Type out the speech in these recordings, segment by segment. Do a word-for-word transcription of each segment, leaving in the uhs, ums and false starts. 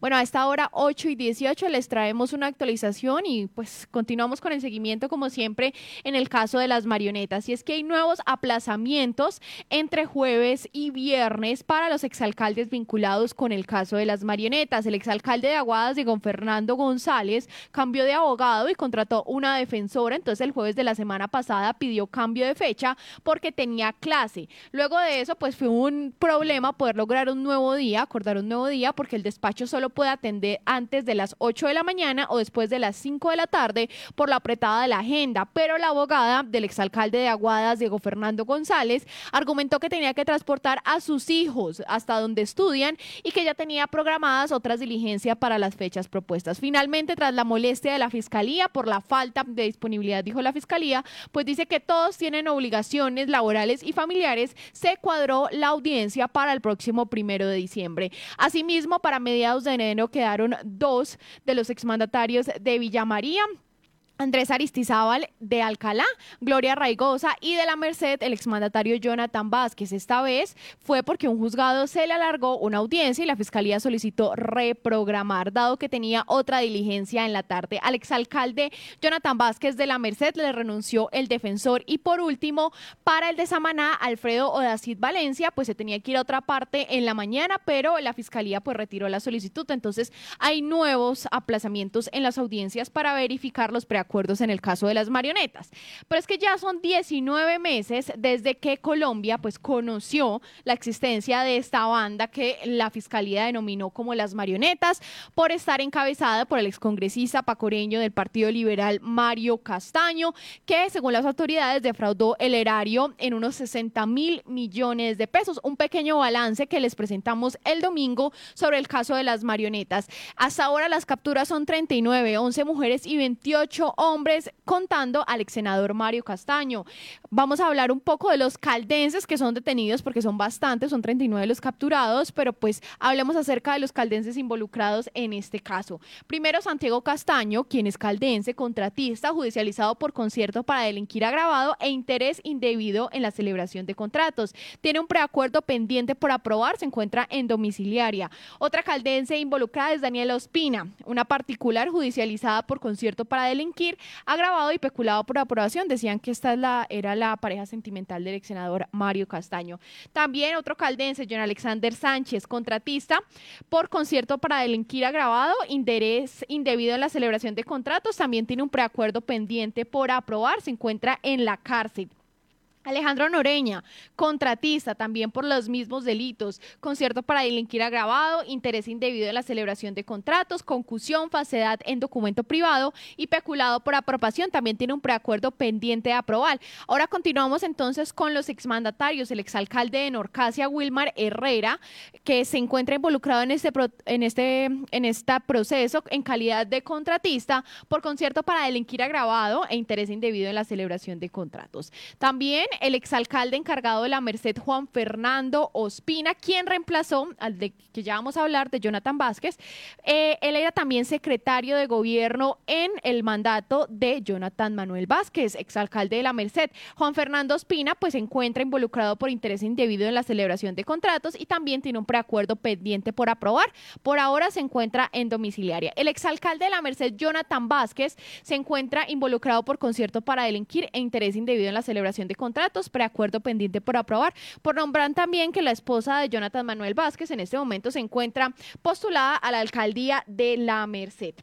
Bueno, a esta hora ocho y dieciocho les traemos una actualización y pues continuamos con el seguimiento como siempre en el caso de las marionetas, y es que hay nuevos aplazamientos entre jueves y viernes para los exalcaldes vinculados con el caso de las marionetas. El exalcalde de Aguadas, Diego Fernando González, cambió de abogado y contrató una defensora, entonces el jueves de la semana pasada pidió cambio de fecha porque tenía clase. Luego de eso pues fue un problema poder lograr un nuevo día, acordar un nuevo día, porque el despacho solo puede atender antes de las ocho de la mañana o después de las cinco de la tarde por la apretada de la agenda, pero la abogada del exalcalde de Aguadas, Diego Fernando González, argumentó que tenía que transportar a sus hijos hasta donde estudian y que ya tenía programadas otras diligencias para las fechas propuestas. Finalmente, tras la molestia de la Fiscalía por la falta de disponibilidad, dijo la Fiscalía, pues dice que todos tienen obligaciones laborales y familiares, se cuadró la audiencia para el próximo primero de diciembre. Asimismo, para mediados de enero quedaron dos de los exmandatarios de Villa María, Andrés Aristizábal de Alcalá, Gloria Raigosa, y de la Merced el exmandatario Jonathan Vásquez. Esta vez fue porque un juzgado se le alargó una audiencia y la Fiscalía solicitó reprogramar, dado que tenía otra diligencia en la tarde. Al exalcalde Jonathan Vásquez de la Merced le renunció el defensor, y por último, para el de Samaná, Alfredo Odacid Valencia, pues se tenía que ir a otra parte en la mañana, pero la Fiscalía pues retiró la solicitud. Entonces hay nuevos aplazamientos en las audiencias para verificar los preacuerdos acuerdos en el caso de las marionetas. Pero es que ya son diecinueve meses desde que Colombia pues conoció la existencia de esta banda que la Fiscalía denominó como las marionetas, por estar encabezada por el excongresista pacoreño del Partido Liberal Mario Castaño, que según las autoridades defraudó el erario en unos sesenta mil millones de pesos. Un pequeño balance que les presentamos el domingo sobre el caso de las marionetas. Hasta ahora las capturas son treinta y nueve, once mujeres y veintiocho hombres, contando al ex senador Mario Castaño. Vamos a hablar un poco de los caldenses que son detenidos, porque son bastantes, son treinta y nueve los capturados, pero pues hablemos acerca de los caldenses involucrados en este caso. Primero, Santiago Castaño, quien es caldense, contratista, judicializado por concierto para delinquir agravado e interés indebido en la celebración de contratos. Tiene un preacuerdo pendiente por aprobar, se encuentra en domiciliaria. Otra caldense involucrada es Daniela Ospina, una particular judicializada por concierto para delinquir agravado y peculado por aprobación. Decían que esta es la, era la pareja sentimental del ex senador Mario Castaño. También otro caldense, John Alexander Sánchez, contratista por concierto para delinquir agravado, interés indebido en la celebración de contratos, también tiene un preacuerdo pendiente por aprobar, se encuentra en la cárcel. Alejandro Noreña, contratista también por los mismos delitos, concierto para delinquir agravado, interés indebido en la celebración de contratos, concusión, falsedad en documento privado y peculado por aprobación, también tiene un preacuerdo pendiente de aprobar. Ahora continuamos entonces con los exmandatarios. El exalcalde de Norcasia, Wilmar Herrera, que se encuentra involucrado en este, pro, en este, en este proceso en calidad de contratista por concierto para delinquir agravado e interés indebido en la celebración de contratos. También el exalcalde encargado de la Merced, Juan Fernando Ospina, quien reemplazó al de que ya vamos a hablar, de Jonathan Vásquez. Eh, él era también secretario de gobierno en el mandato de Jonathan Manuel Vásquez, exalcalde de la Merced. Juan Fernando Ospina pues se encuentra involucrado por interés indebido en la celebración de contratos y también tiene un preacuerdo pendiente por aprobar. Por ahora se encuentra en domiciliaria. El exalcalde de la Merced, Jonathan Vásquez, se encuentra involucrado por concierto para delinquir e interés indebido en la celebración de contratos. Preacuerdo pendiente por aprobar. Por nombrar también que la esposa de Jonathan Manuel Vásquez en este momento se encuentra postulada a la alcaldía de la Merced.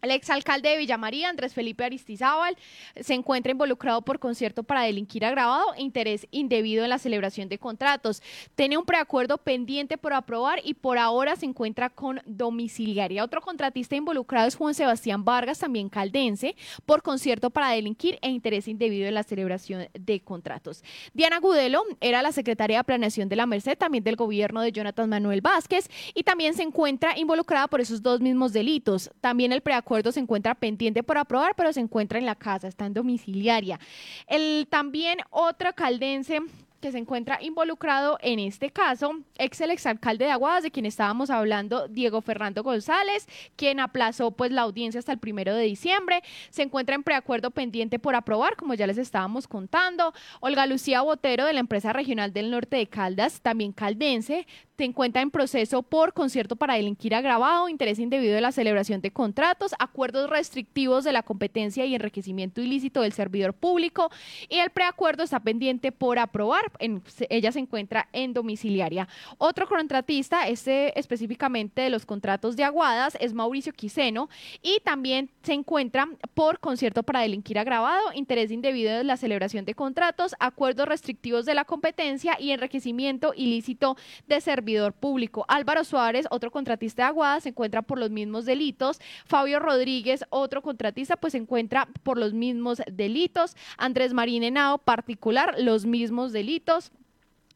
El exalcalde de Villa María, Andrés Felipe Aristizábal, se encuentra involucrado por concierto para delinquir agravado e interés indebido en la celebración de contratos. Tiene un preacuerdo pendiente por aprobar y por ahora se encuentra con domiciliaria. Otro contratista involucrado es Juan Sebastián Vargas, también caldense, por concierto para delinquir e interés indebido en la celebración de contratos. Diana Gudelo era la secretaria de Planeación de la Merced, también del gobierno de Jonathan Manuel Vásquez, y también se encuentra involucrada por esos dos mismos delitos. También el preacuerdo acuerdo se encuentra pendiente por aprobar, pero se encuentra en la casa, está en domiciliaria. El también otro caldense que se encuentra involucrado en este caso, ex el exalcalde de Aguadas, de quien estábamos hablando, Diego Fernando González, quien aplazó pues la audiencia hasta el primero de diciembre, se encuentra en preacuerdo pendiente por aprobar, como ya les estábamos contando. Olga Lucía Botero, de la empresa regional del norte de Caldas, también caldense, se encuentra en proceso por concierto para delinquir agravado, interés indebido de la celebración de contratos, acuerdos restrictivos de la competencia y enriquecimiento ilícito del servidor público, y el preacuerdo está pendiente por aprobar. En, ella se encuentra en domiciliaria. Otro contratista, este específicamente de los contratos de Aguadas, es Mauricio Quiceno, y también se encuentra por concierto para delinquir agravado, interés indebido de la celebración de contratos, acuerdos restrictivos de la competencia y enriquecimiento ilícito de servidor público. Álvaro Suárez, otro contratista de Aguada, se encuentra por los mismos delitos. Fabio Rodríguez, otro contratista, pues se encuentra por los mismos delitos. Andrés Marín Henao, particular, los mismos delitos.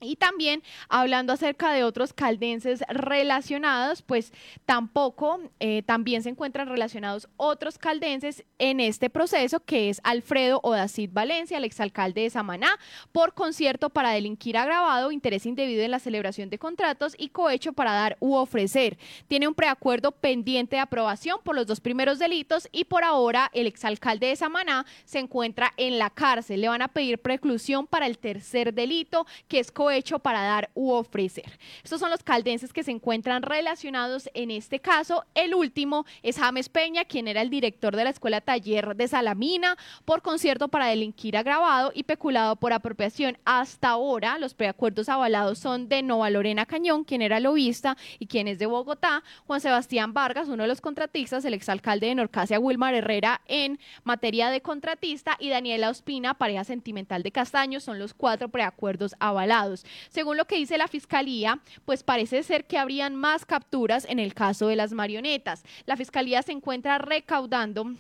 Y también, hablando acerca de otros caldenses relacionados, pues tampoco, eh, también se encuentran relacionados otros caldenses en este proceso, que es Alfredo Odacid Valencia, el exalcalde de Samaná, por concierto para delinquir agravado, interés indebido en la celebración de contratos y cohecho para dar u ofrecer. Tiene un preacuerdo pendiente de aprobación por los dos primeros delitos y por ahora el exalcalde de Samaná se encuentra en la cárcel. Le van a pedir preclusión para el tercer delito, que es cohecho hecho para dar u ofrecer. Estos son los caldenses que se encuentran relacionados en este caso. El último es James Peña, quien era el director de la Escuela Taller de Salamina, por concierto para delinquir agravado y peculado por apropiación. Hasta ahora los preacuerdos avalados son de Nova Lorena Cañón, quien era lobista y quien es de Bogotá, Juan Sebastián Vargas, uno de los contratistas, el exalcalde de Norcasia, Wilmar Herrera, en materia de contratista, y Daniela Ospina, pareja sentimental de Castaño. Son los cuatro preacuerdos avalados. Según lo que dice la Fiscalía, pues parece ser que habrían más capturas en el caso de las marionetas. La Fiscalía se encuentra recaudando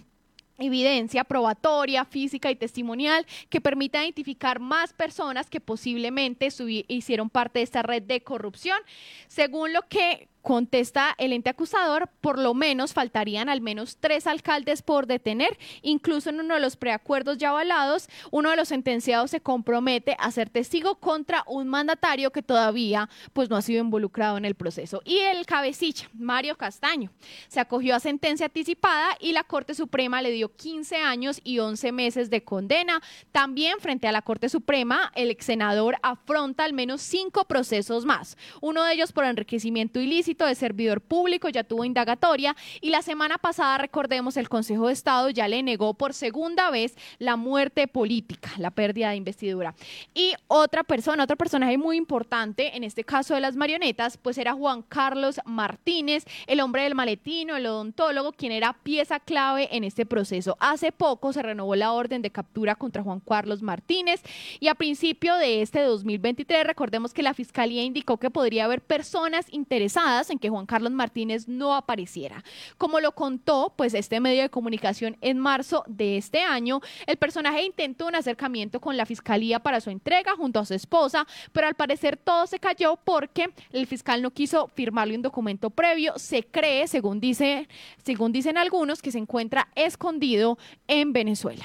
evidencia probatoria, física y testimonial que permita identificar más personas que posiblemente hicieron parte de esta red de corrupción. Según lo que contesta el ente acusador, por lo menos faltarían al menos tres alcaldes por detener. Incluso en uno de los preacuerdos ya avalados, uno de los sentenciados se compromete a ser testigo contra un mandatario que todavía pues no ha sido involucrado en el proceso. Y el cabecilla, Mario Castaño, se acogió a sentencia anticipada y la Corte Suprema le dio quince años y once meses de condena. También frente a la Corte Suprema, el exsenador afronta al menos cinco procesos más, uno de ellos por enriquecimiento ilícito de servidor público, ya tuvo indagatoria, y la semana pasada, recordemos, el Consejo de Estado ya le negó por segunda vez la muerte política, la pérdida de investidura. Y otra persona, otro personaje muy importante en este caso de las marionetas, pues era Juan Carlos Martínez, el hombre del maletino, el odontólogo, quien era pieza clave en este proceso. Hace poco se renovó la orden de captura contra Juan Carlos Martínez y a principio de este dos mil veintitrés, recordemos que la Fiscalía indicó que podría haber personas interesadas en que Juan Carlos Martínez no apareciera. Como lo contó pues este medio de comunicación en marzo de este año, el personaje intentó un acercamiento con la Fiscalía para su entrega junto a su esposa, pero al parecer todo se cayó porque el fiscal no quiso firmarle un documento previo. Se cree, según dice, según dicen algunos, que se encuentra escondido en Venezuela.